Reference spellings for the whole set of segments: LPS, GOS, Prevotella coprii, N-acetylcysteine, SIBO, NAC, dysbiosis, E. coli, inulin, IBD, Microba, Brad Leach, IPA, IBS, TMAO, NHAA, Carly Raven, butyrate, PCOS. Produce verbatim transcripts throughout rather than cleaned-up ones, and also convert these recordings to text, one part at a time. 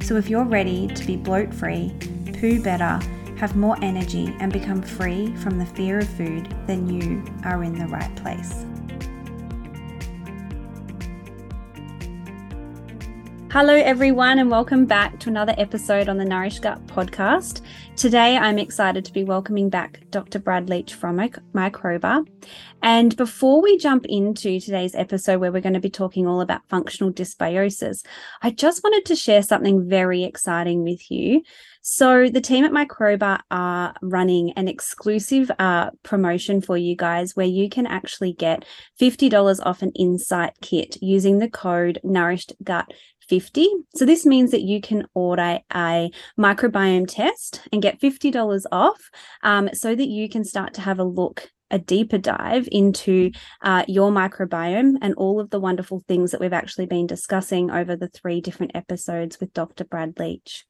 So if you're ready to be bloat-free, poo better, have more energy, and become free from the fear of food, then you are in the right place. Hello everyone, and welcome back to another episode on the Nourish Gut podcast. Today I'm excited to be welcoming back Doctor Brad Leach from Microba. And before we jump into today's episode where we're going to be talking all about functional dysbiosis, I just wanted to share something very exciting with you. So the team at Microba are running an exclusive uh, promotion for you guys where you can actually get fifty dollars off an insight kit using the code nourished gut fifty. So this means that you can order a microbiome test and get fifty dollars off um, so that you can start to have a look, a deeper dive into uh, your microbiome and all of the wonderful things that we've actually been discussing over the three different episodes with Doctor Brad Leach.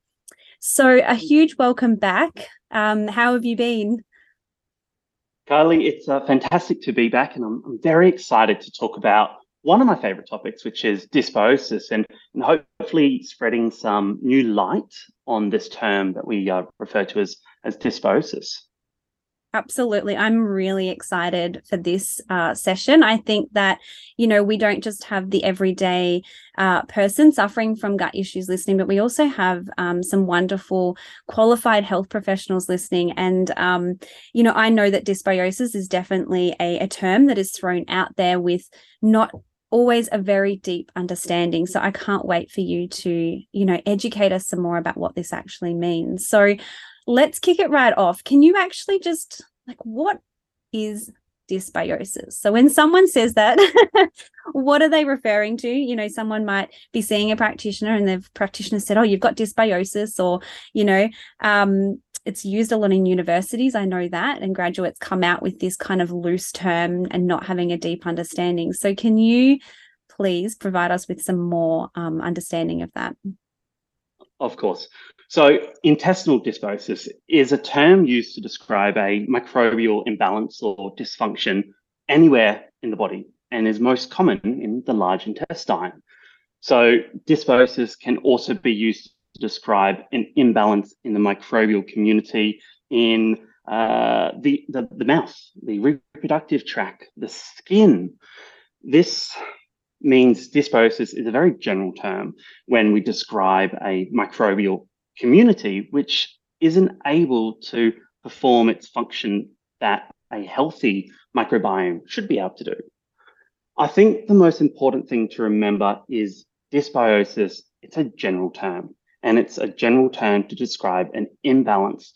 So a huge welcome back. Um, how have you been? Carly, it's uh, fantastic to be back, and I'm, I'm very excited to talk about one of my favourite topics, which is dysbiosis, and, and hopefully spreading some new light on this term that we uh, refer to as, as dysbiosis. Absolutely. I'm really excited for this uh, session. I think that, you know, we don't just have the everyday uh, person suffering from gut issues listening, but we also have um, some wonderful qualified health professionals listening. And, um, you know, I know that dysbiosis is definitely a, a term that is thrown out there with not always a very deep understanding. So I can't wait for you to, you know, educate us some more about what this actually means. So let's kick it right off. Can you actually just, like, what is dysbiosis? So when someone says that, what are they referring to? You know, someone might be seeing a practitioner and the practitioner said, oh, you've got dysbiosis, or, you know, um, it's used a lot in universities. I know that, and graduates come out with this kind of loose term and not having a deep understanding. So can you please provide us with some more um, understanding of that? Of course. So intestinal dysbiosis is a term used to describe a microbial imbalance or dysfunction anywhere in the body, and is most common in the large intestine. So dysbiosis can also be used to describe an imbalance in the microbial community in uh, the, the, the mouth, the reproductive tract, the skin. This means dysbiosis is a very general term when we describe a microbial community which isn't able to perform its function that a healthy microbiome should be able to do. I think the most important thing to remember is dysbiosis, it's a general term, and it's a general term to describe an imbalanced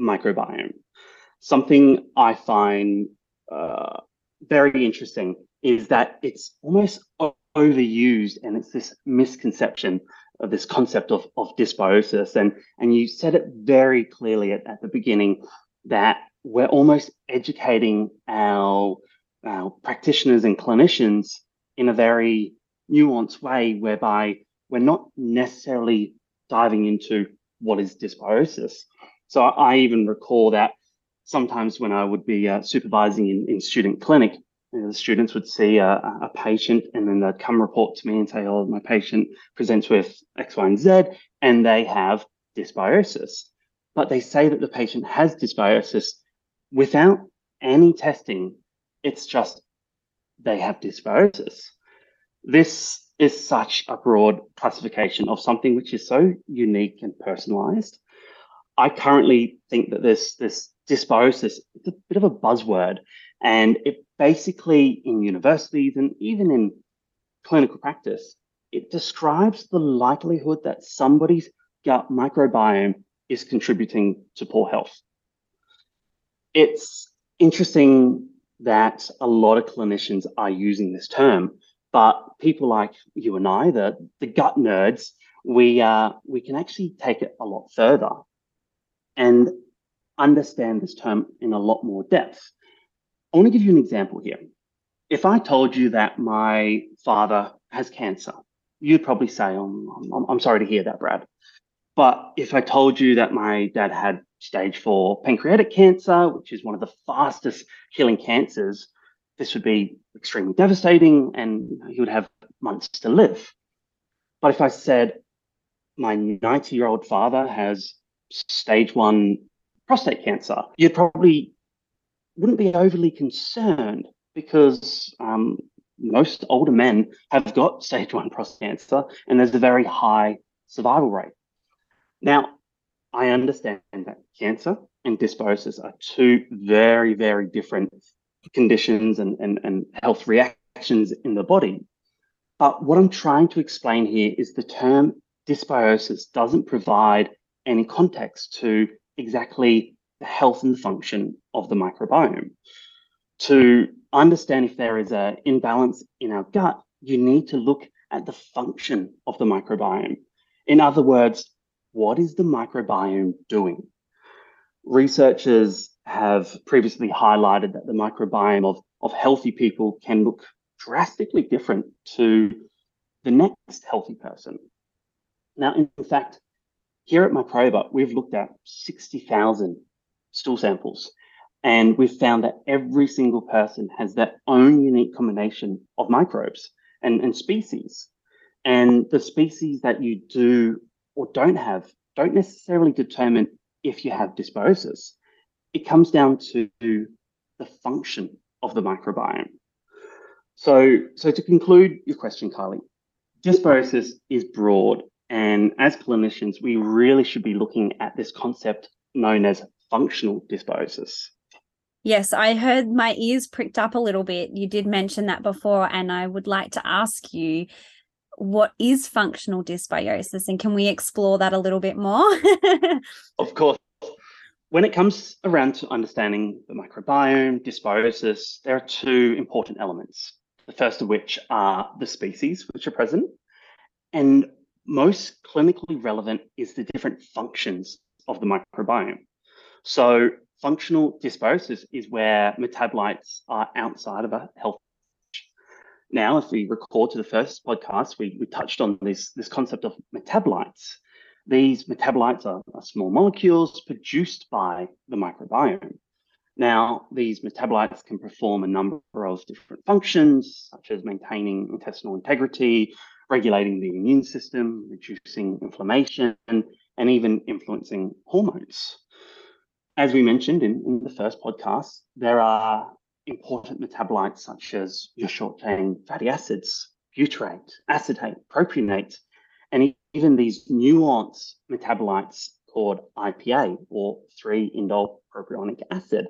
microbiome. Something I find uh, very interesting is that it's almost overused, and it's this misconception of this concept of, of dysbiosis. And, and you said it very clearly at, at the beginning that we're almost educating our, our practitioners and clinicians in a very nuanced way, whereby we're not necessarily diving into what is dysbiosis. So I even recall that sometimes when I would be uh, supervising in, in student clinic, and the students would see a, a patient, and then they'd come report to me and say, oh, my patient presents with X, Y, and Z, and they have dysbiosis. But they say that the patient has dysbiosis without any testing. It's just they have dysbiosis. This is such a broad classification of something which is so unique and personalized. I currently think that this, this dysbiosis is a bit of a buzzword, and it basically, in universities and even in clinical practice, it describes the likelihood that somebody's gut microbiome is contributing to poor health. It's interesting that a lot of clinicians are using this term, but people like you and I, the, the gut nerds, we uh, we can actually take it a lot further and understand this term in a lot more depth. I want to give you an example here. If I told you that my father has cancer, you'd probably say, I'm, I'm, I'm sorry to hear that, Brad. But if I told you that my dad had stage four pancreatic cancer, which is one of the fastest healing cancers, this would be extremely devastating and he would have months to live. But if I said my ninety-year-old father has stage one prostate cancer, you probably wouldn't be overly concerned because um, most older men have got stage one prostate cancer and there's a very high survival rate. Now, I understand that cancer and dysbiosis are two very, very different conditions and, and, and health reactions in the body. But what I'm trying to explain here is the term dysbiosis doesn't provide any context to exactly the health and function of the microbiome. To understand if there is an imbalance in our gut, you need to look at the function of the microbiome. In other words, what is the microbiome doing? Researchers have previously highlighted that the microbiome of, of healthy people can look drastically different to the next healthy person. Now, in fact, here at Microba, we've looked at sixty thousand stool samples, and we've found that every single person has their own unique combination of microbes and, and species. And the species that you do or don't have don't necessarily determine if you have dysbiosis. It comes down to the function of the microbiome. So, so to conclude your question, Carly, dysbiosis is broad, and as clinicians, we really should be looking at this concept known as functional dysbiosis. Yes, I heard my ears pricked up a little bit. You did mention that before, and I would like to ask you, what is functional dysbiosis, and can we explore that a little bit more? Of course. When it comes around to understanding the microbiome, dysbiosis, there are two important elements. The first of which are the species which are present, and most clinically relevant is the different functions of the microbiome. So functional dysbiosis is where metabolites are outside of a healthy. Now, if we record to the first podcast, we, we touched on this, this concept of metabolites. These metabolites are, are small molecules produced by the microbiome. Now, these metabolites can perform a number of different functions, such as maintaining intestinal integrity, regulating the immune system, reducing inflammation, and even influencing hormones. As we mentioned in, in the first podcast, there are important metabolites such as your short-chain fatty acids, butyrate, acetate, propionate, and even these nuanced metabolites called I P A, or three indole propionic acid.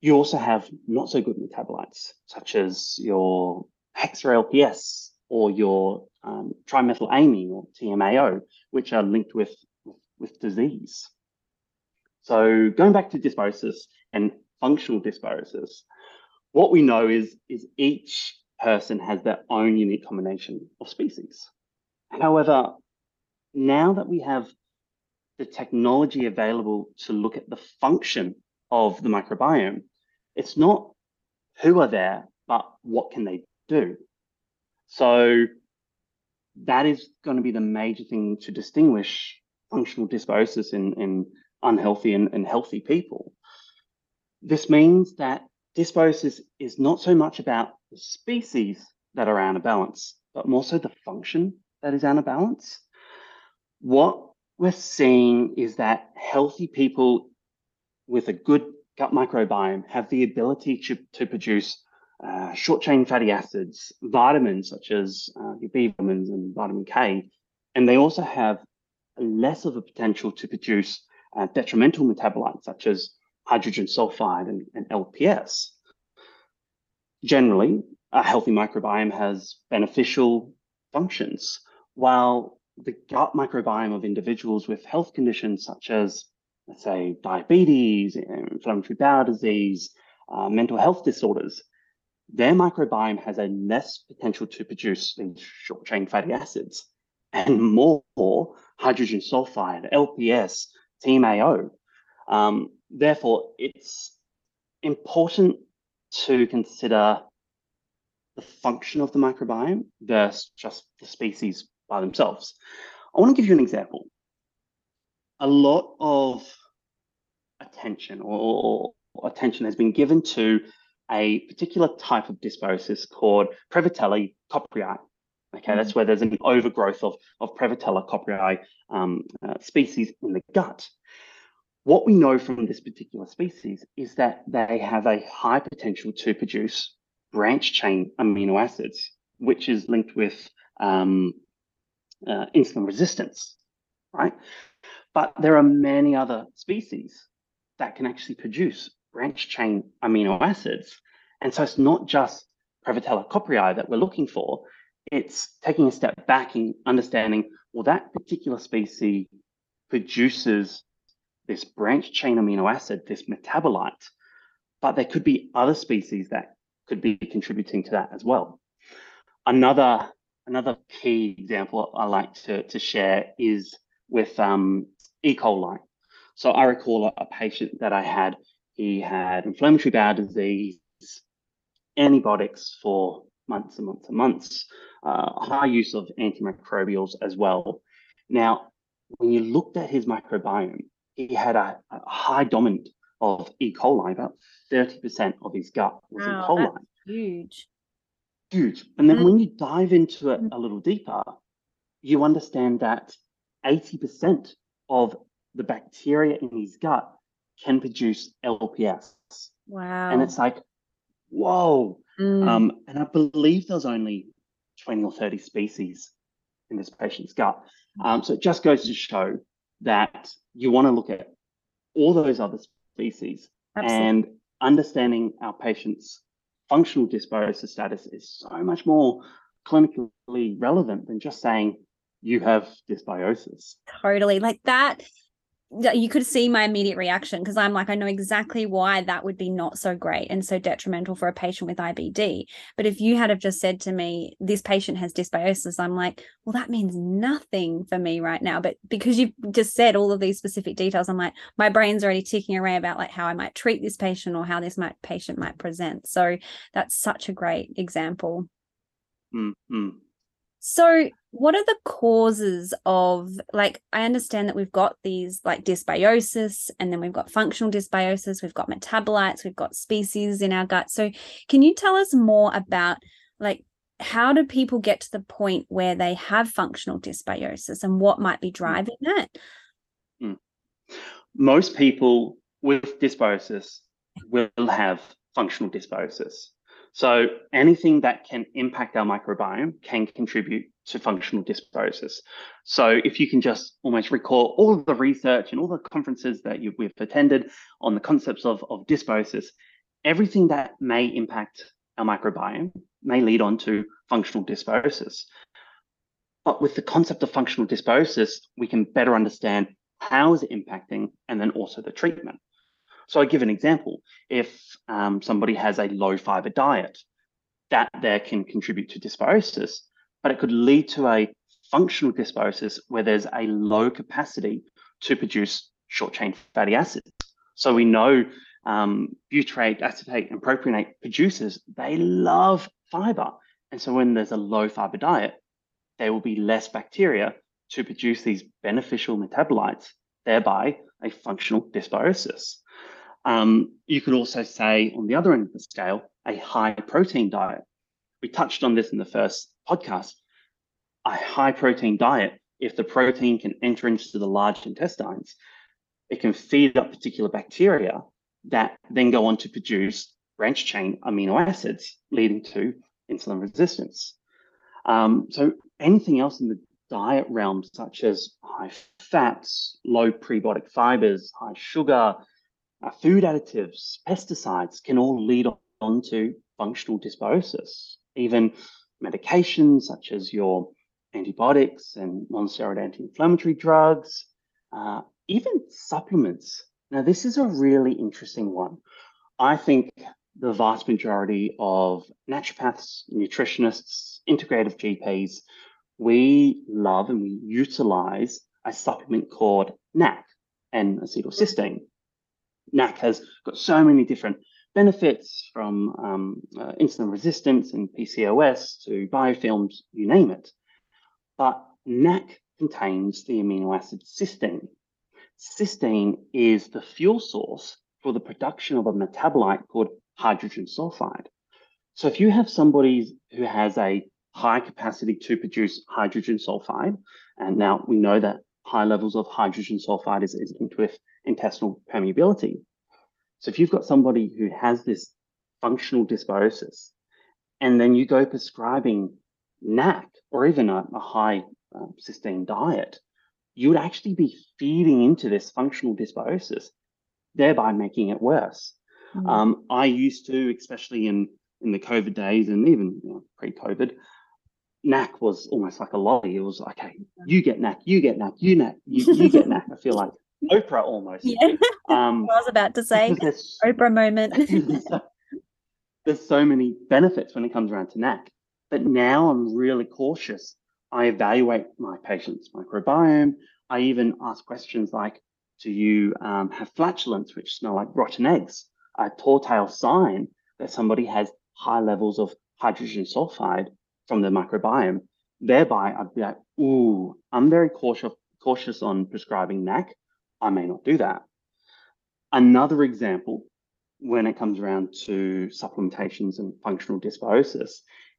You also have not-so-good metabolites such as your hexa L P S or your um, trimethylamine, or T M A O, which are linked with, with disease. So going back to dysbiosis and functional dysbiosis, what we know is, is each person has their own unique combination of species. However, now that we have the technology available to look at the function of the microbiome, it's not who are there, but what can they do? So that is going to be the major thing to distinguish functional dysbiosis in, in unhealthy and, and healthy people. This means that dysbiosis is not so much about the species that are out of balance, but more so the function that is out of balance. What we're seeing is that healthy people with a good gut microbiome have the ability to, to produce uh, short-chain fatty acids, vitamins such as uh, your B vitamins and vitamin K, and they also have less of a potential to produce uh, detrimental metabolites such as hydrogen sulfide and, and L P S. Generally, a healthy microbiome has beneficial functions, while the gut microbiome of individuals with health conditions such as, let's say, diabetes, inflammatory bowel disease, uh, mental health disorders, their microbiome has a less potential to produce these short-chain fatty acids and more hydrogen sulfide, L P S, T M A O. Um, therefore, it's important to consider the function of the microbiome versus just the species by themselves. I want to give you an example. A lot of attention or, or attention has been given to a particular type of dysbiosis called Prevotella coprii. Okay, mm. That's where there's an overgrowth of, of Prevotella coprii um, uh, species in the gut. What we know from this particular species is that they have a high potential to produce branch-chain amino acids, which is linked with um, uh, insulin resistance, right? But there are many other species that can actually produce branch-chain amino acids. And so it's not just Prevotella coprii that we're looking for. It's taking a step back and understanding, well, that particular species produces this branch-chain amino acid, this metabolite, but there could be other species that could be contributing to that as well. Another, another key example I like to, to share is with um, E. coli. So I recall a patient that I had, he had inflammatory bowel disease, antibiotics for months and months and months, uh, high use of antimicrobials as well. Now, when you looked at his microbiome, he had a, a high dominant of E. coli. About thirty percent of his gut was wow, E. coli. That's huge. Huge. And then mm-hmm. when you dive into it a little deeper, you understand that eighty percent of the bacteria in his gut can produce L P S. Wow. And it's like, whoa. Mm. Um, and I believe there's only twenty or thirty species in this patient's gut. Um, so it just goes to show that you want to look at all those other species. Absolutely. And understanding our patient's functional dysbiosis status is so much more clinically relevant than just saying you have dysbiosis. Totally. Like that, you could see my immediate reaction because I'm like, I know exactly why that would be not so great and so detrimental for a patient with I B D. But if you had have just said to me, this patient has dysbiosis, I'm like, well, that means nothing for me right now. But because you've just said all of these specific details, I'm like, my brain's already ticking away about like how I might treat this patient or how this might patient might present. So that's such a great example. Mm-hmm. So what are the causes of, like, I understand that we've got these like dysbiosis and then we've got functional dysbiosis, we've got metabolites, we've got species in our gut. So can you tell us more about like, how do people get to the point where they have functional dysbiosis and what might be driving that? Most people with dysbiosis will have functional dysbiosis. So anything that can impact our microbiome can contribute to functional dysbiosis. So if you can just almost recall all of the research and all the conferences that you, we've attended on the concepts of, of dysbiosis, everything that may impact our microbiome may lead on to functional dysbiosis. But with the concept of functional dysbiosis, we can better understand how is it impacting and then also the treatment. So I give an example. If um, somebody has a low fiber diet, that there can contribute to dysbiosis, but it could lead to a functional dysbiosis where there's a low capacity to produce short-chain fatty acids. So we know um, butyrate, acetate, and propionate producers, they love fiber. And so when there's a low fiber diet, there will be less bacteria to produce these beneficial metabolites, thereby a functional dysbiosis. Um, you could also say on the other end of the scale, a high protein diet. We touched on this in the first podcast. A high protein diet, if the protein can enter into the large intestines, it can feed up particular bacteria that then go on to produce branch chain amino acids, leading to insulin resistance. Um, so anything else in the diet realm, such as high fats, low prebiotic fibers, high sugar, Uh, food additives, pesticides can all lead on to functional dysbiosis. Even medications such as your antibiotics and non-steroid anti-inflammatory drugs, uh, even supplements. Now, this is a really interesting one. I think the vast majority of naturopaths, nutritionists, integrative G Ps we love and we utilize a supplement called N A C, N acetylcysteine. N A C has got so many different benefits, from um, uh, insulin resistance and P C O S to biofilms, you name it. But N A C contains the amino acid cysteine. Cysteine is the fuel source for the production of a metabolite called hydrogen sulfide. So if you have somebody who has a high capacity to produce hydrogen sulfide, and now we know that high levels of hydrogen sulfide is, is linked with intestinal permeability. So if you've got somebody who has this functional dysbiosis, and then you go prescribing N A C or even a, a high uh, cysteine diet, you would actually be feeding into this functional dysbiosis, thereby making it worse. Mm-hmm. Um, I used to, especially in, in the COVID days and even you know, pre-COVID, N A C was almost like a lolly. It was like, okay, you get N A C, you get N A C, you N A C, you, you get N A C. I feel like Oprah almost. Yeah, um, I was about to say, Oprah moment. there's, so, there's so many benefits when it comes around to N A C. But now I'm really cautious. I evaluate my patient's microbiome. I even ask questions like, do you um, have flatulence, which smell like rotten eggs? A telltale sign that somebody has high levels of hydrogen sulfide from the microbiome. Thereby, I'd be like, ooh, I'm very cautious, cautious on prescribing N A C. I may not do that. Another example, when it comes around to supplementations and functional dysbiosis,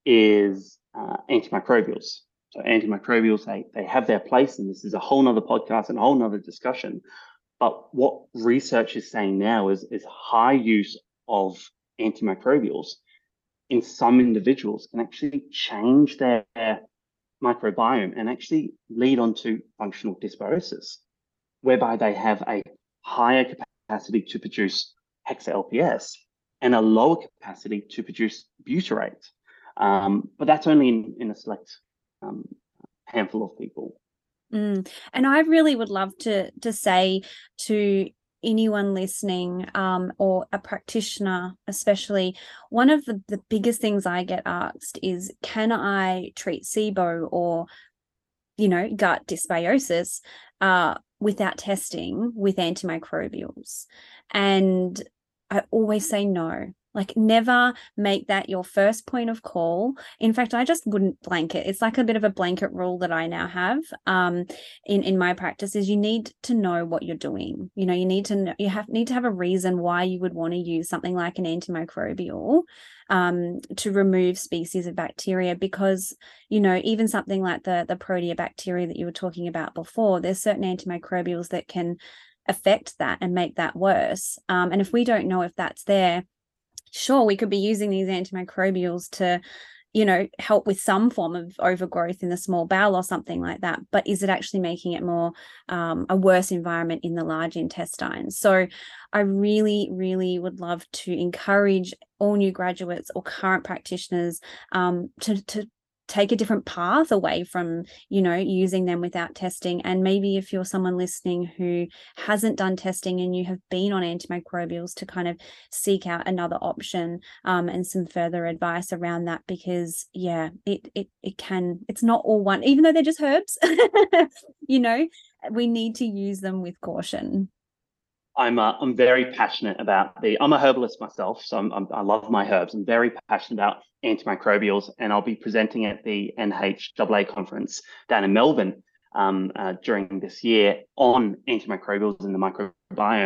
is uh, antimicrobials. So antimicrobials, they, they have their place, and this is a whole nother podcast and a whole nother discussion. But what research is saying now is, is high use of antimicrobials in some individuals can actually change their microbiome and actually lead on to functional dysbiosis, whereby they have a higher capacity to produce hexa L P S and a lower capacity to produce butyrate. Um, but that's only in, in a select um, handful of people. Mm. And I really would love to to say to anyone listening, um, or a practitioner especially, one of the, the biggest things I get asked is, can I treat SIBO or, you know, gut dysbiosis uh, without testing with antimicrobials? And I always say no. Like, never make that your first point of call. In fact, I just wouldn't blanket. It's like a bit of a blanket rule that I now have um, in, in my practice is you need to know what you're doing. You know, you need to know, you have need to have a reason why you would want to use something like an antimicrobial um, to remove species of bacteria, because, you know, even something like the, the proteobacteria that you were talking about before, there's certain antimicrobials that can affect that and make that worse. Um, and if we don't know if that's there, sure, we could be using these antimicrobials to, you know, help with some form of overgrowth in the small bowel or something like that. But is it actually making it more um, a worse environment in the large intestine? So I really, really would love to encourage all new graduates or current practitioners um, to, to take a different path away from, you know, using them without testing. And maybe if you're someone listening who hasn't done testing and you have been on antimicrobials, to kind of seek out another option um, and some further advice around that, because yeah, it it it can, it's not all one, even though they're just herbs, you know, we need to use them with caution. I'm uh, I'm very passionate about the, I'm a herbalist myself, so I'm, I'm, I love my herbs. I'm very passionate about antimicrobials, and I'll be presenting at the N H A A conference down in Melbourne um, uh, during this year on antimicrobials in the microbiome.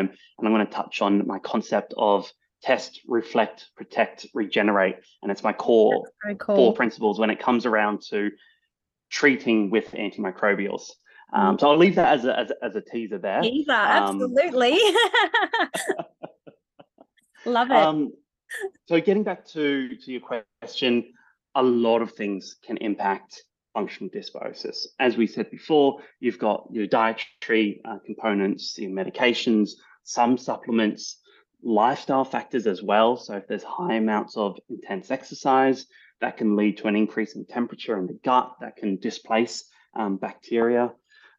And I'm going to touch on my concept of test, reflect, protect, regenerate. And it's my core cool. four principles when it comes around to treating with antimicrobials. Um, so I'll leave that as a, as, as a teaser there. Teaser, um, absolutely. Love it. Um, so getting back to, to your question, a lot of things can impact functional dysbiosis. As we said before, you've got your dietary uh, components, your medications, some supplements, lifestyle factors as well. So if there's high amounts of intense exercise, that can lead to an increase in temperature in the gut, that can displace um, bacteria.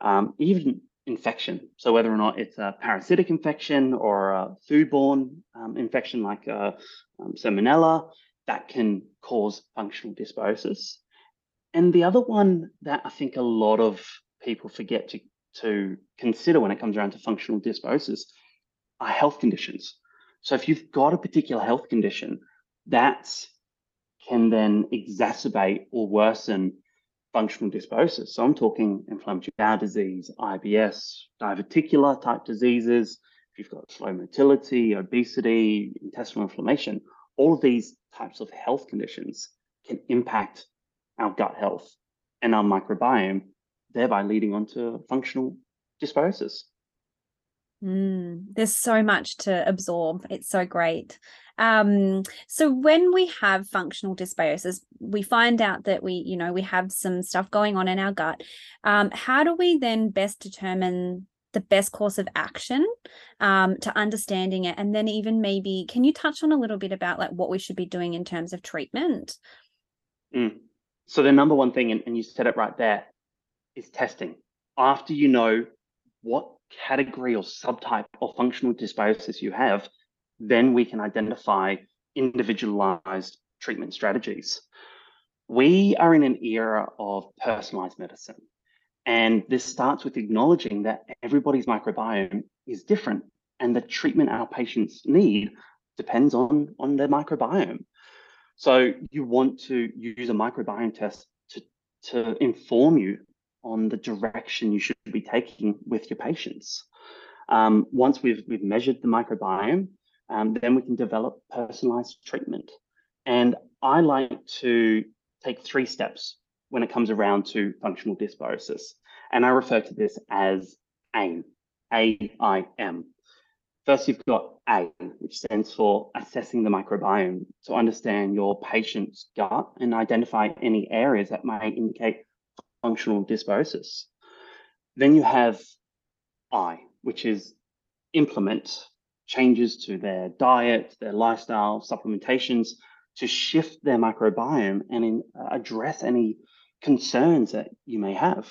Um, even infection. So whether or not it's a parasitic infection or a foodborne um, infection like uh, um, salmonella, that can cause functional dysbiosis. And the other one that I think a lot of people forget to, to consider when it comes around to functional dysbiosis are health conditions. So if you've got a particular health condition, that can then exacerbate or worsen functional dysbiosis. So I'm talking inflammatory bowel disease, I B S, diverticular type diseases. If you've got slow motility, obesity, intestinal inflammation, all of these types of health conditions can impact our gut health and our microbiome, thereby leading on to functional dysbiosis. Mm, there's so much to absorb. It's so great. Um, so when we have functional dysbiosis, we find out that we, you know, we have some stuff going on in our gut. Um, how do we then best determine the best course of action um, to understanding it? And then even maybe, can you touch on a little bit about like what we should be doing in terms of treatment? Mm. So the number one thing, and, and you said it right there, is testing. After you know what category or subtype or functional dysbiosis you have, then we can identify individualized treatment strategies. We are in an era of personalized medicine, and this starts with acknowledging that everybody's microbiome is different, and the treatment our patients need depends on, on their microbiome. So you want to use a microbiome test to, to inform you on the direction you should be taking with your patients. Um, once we've, we've measured the microbiome, um, then we can develop personalized treatment. And I like to take three steps when it comes around to functional dysbiosis. And I refer to this as AIM, A I M. First, you've got A, which stands for assessing the microbiome, to understand your patient's gut and identify any areas that may indicate functional dysbiosis. Then you have I, which is implement changes to their diet, their lifestyle, supplementations to shift their microbiome and in, uh, address any concerns that you may have.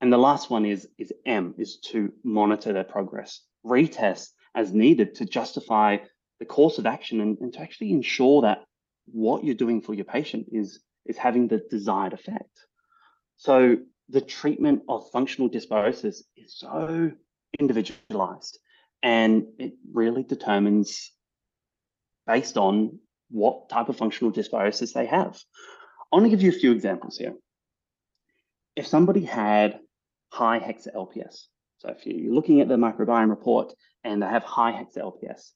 And the last one is, is M, is to monitor their progress, retest as needed to justify the course of action and, and to actually ensure that what you're doing for your patient is, is having the desired effect. So the treatment of functional dysbiosis is so individualized, and it really determines based on what type of functional dysbiosis they have. I want to give you a few examples here. If somebody had high hexa L P S, so if you're looking at the microbiome report and they have high hexa L P S,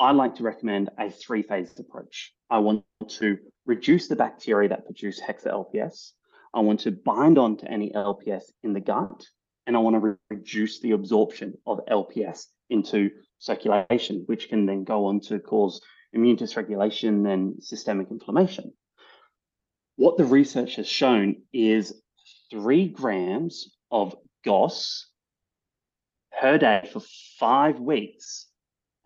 I like to recommend a three-phase approach. I want to reduce the bacteria that produce hexa L P S. I want to bind on to any L P S in the gut, and I want to re reduce the absorption of L P S into circulation, which can then go on to cause immune dysregulation and systemic inflammation. What the research has shown is three grams of G O S per day for five weeks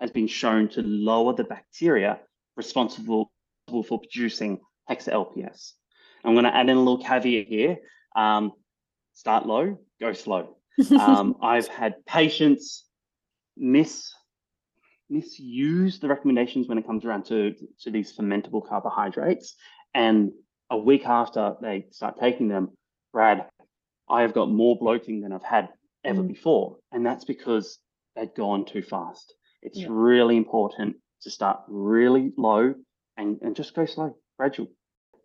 has been shown to lower the bacteria responsible for producing hexa L P S. I'm going to add in a little caveat here. Um, start low, go slow. Um, I've had patients mis misuse the recommendations when it comes around to, to these fermentable carbohydrates. And a week after they start taking them, Brad, I have got more bloating than I've had ever mm. before. And that's because they'd gone too fast. It's yeah. really important to start really low and, and just go slow, gradual.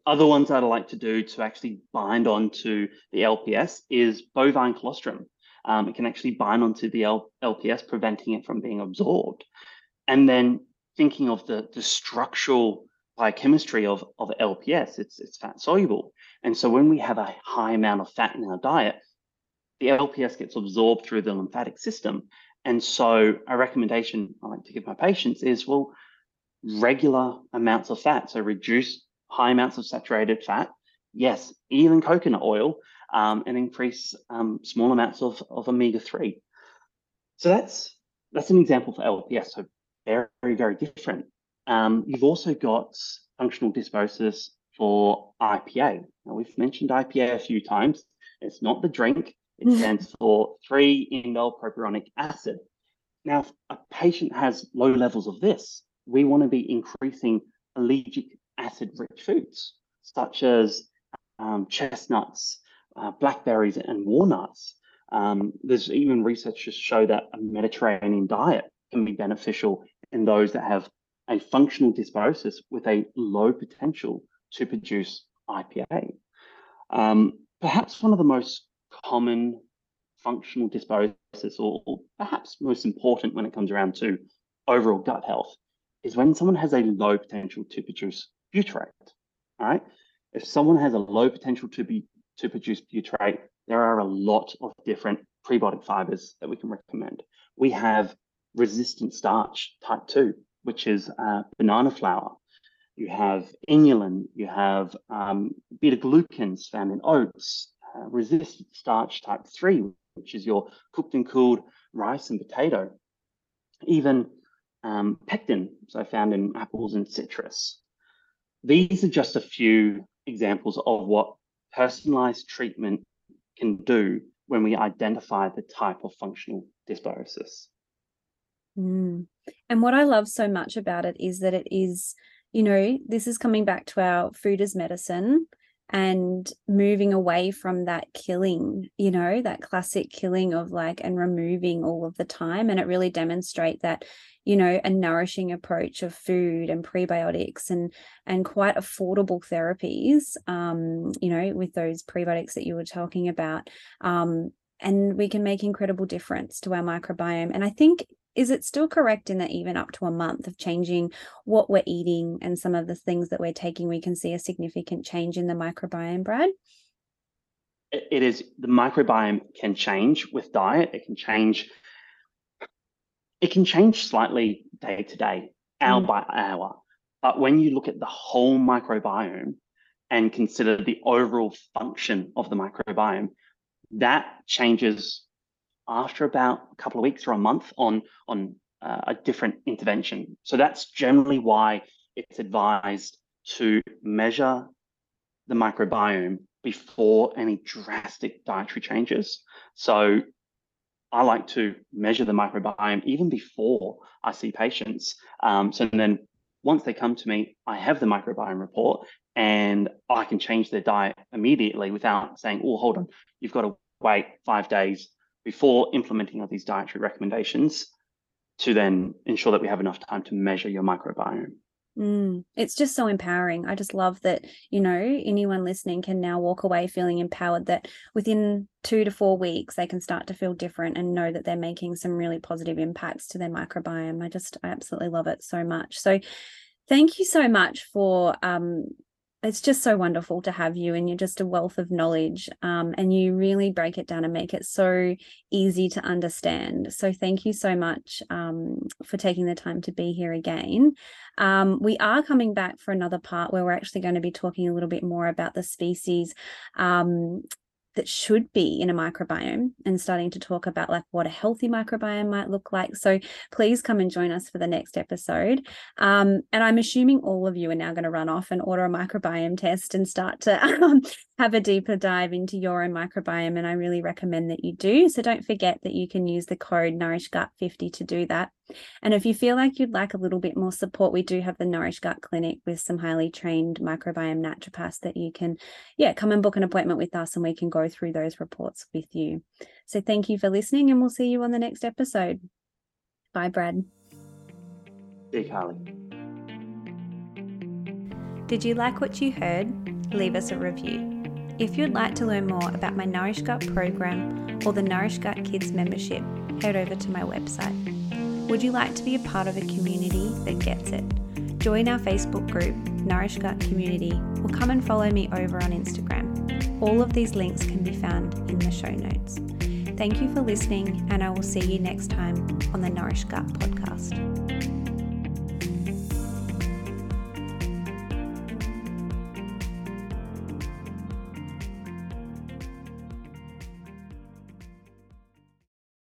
Other ones that I like to do to actually bind onto the L P S is bovine colostrum. Um, it can actually bind onto the L P S, preventing it from being absorbed. And then thinking of the, the structural biochemistry of, of L P S, it's, it's fat soluble. And so when we have a high amount of fat in our diet, the L P S gets absorbed through the lymphatic system. And so a recommendation I like to give my patients is, well, regular amounts of fat, so reduce high amounts of saturated fat, yes, even coconut oil, um, and increase um, small amounts of, of omega three. So that's that's an example for L P S, so very, very different. Um, you've also got functional dysbiosis for I P A. Now, we've mentioned I P A a few times. It's not the drink. It stands for three indole propionic acid. Now, if a patient has low levels of this, we want to be increasing allergic acid-rich foods, such as um, chestnuts, uh, blackberries, and walnuts. Um, there's even research to show that a Mediterranean diet can be beneficial in those that have a functional dysbiosis with a low potential to produce I P A. Um, perhaps one of the most common functional dysbiosis, or, or perhaps most important when it comes around to overall gut health, is when someone has a low potential to produce butyrate. All right. If someone has a low potential to be to produce butyrate, there are a lot of different prebiotic fibers that we can recommend. We have resistant starch type two, which is uh, banana flour. You have inulin, you have um, beta-glucans found in oats, uh, resistant starch type three, which is your cooked and cooled rice and potato, even um, pectin, so found in apples and citrus. These are just a few examples of what personalized treatment can do when we identify the type of functional dysbiosis. Mm. And what I love so much about it is that it is, you know, this is coming back to our food as medicine and moving away from that killing, you know, that classic killing of like and removing all of the time. And it really demonstrates that, you know, a nourishing approach of food and prebiotics and and quite affordable therapies, um, you know, with those prebiotics that you were talking about. Um, and we can make incredible difference to our microbiome. And I think, is it still correct in that even up to a month of changing what we're eating and some of the things that we're taking, we can see a significant change in the microbiome, Brad? It is. The microbiome can change with diet. It can change. It can change slightly day to day, hour mm. by hour. But when you look at the whole microbiome and consider the overall function of the microbiome, that changes after about a couple of weeks or a month on, on uh, a different intervention. So that's generally why it's advised to measure the microbiome before any drastic dietary changes. So I like to measure the microbiome even before I see patients. Um, so then once they come to me, I have the microbiome report and I can change their diet immediately without saying, oh, hold on, you've got to wait five days before implementing all these dietary recommendations to then ensure that we have enough time to measure your microbiome. Mm, it's just so empowering. I just love that, you know, anyone listening can now walk away feeling empowered that within two to four weeks, they can start to feel different and know that they're making some really positive impacts to their microbiome. I just, I absolutely love it so much. So thank you so much for, um, it's just so wonderful to have you, and you're just a wealth of knowledge, um, and you really break it down and make it so easy to understand. So thank you so much um, for taking the time to be here again. Um, we are coming back for another part where we're actually going to be talking a little bit more about the species um, that should be in a microbiome and starting to talk about like what a healthy microbiome might look like. So please come and join us for the next episode. Um, and I'm assuming all of you are now going to run off and order a microbiome test and start to um, have a deeper dive into your own microbiome. And I really recommend that you do. So don't forget that you can use the code Nourish Gut fifty to do that. And if you feel like you'd like a little bit more support, we do have the Nourish Gut Clinic with some highly trained microbiome naturopaths that you can, yeah, come and book an appointment with us and we can go through those reports with you. So thank you for listening and we'll see you on the next episode. Bye, Brad. See you, Carly. Did you like what you heard? Leave us a review. If you'd like to learn more about my Nourish Gut program or the Nourish Gut Kids membership, head over to my website. Would you like to be a part of a community that gets it? Join our Facebook group, Nourish Gut Community, or come and follow me over on Instagram. All of these links can be found in the show notes. Thank you for listening, and I will see you next time on the Nourish Gut podcast.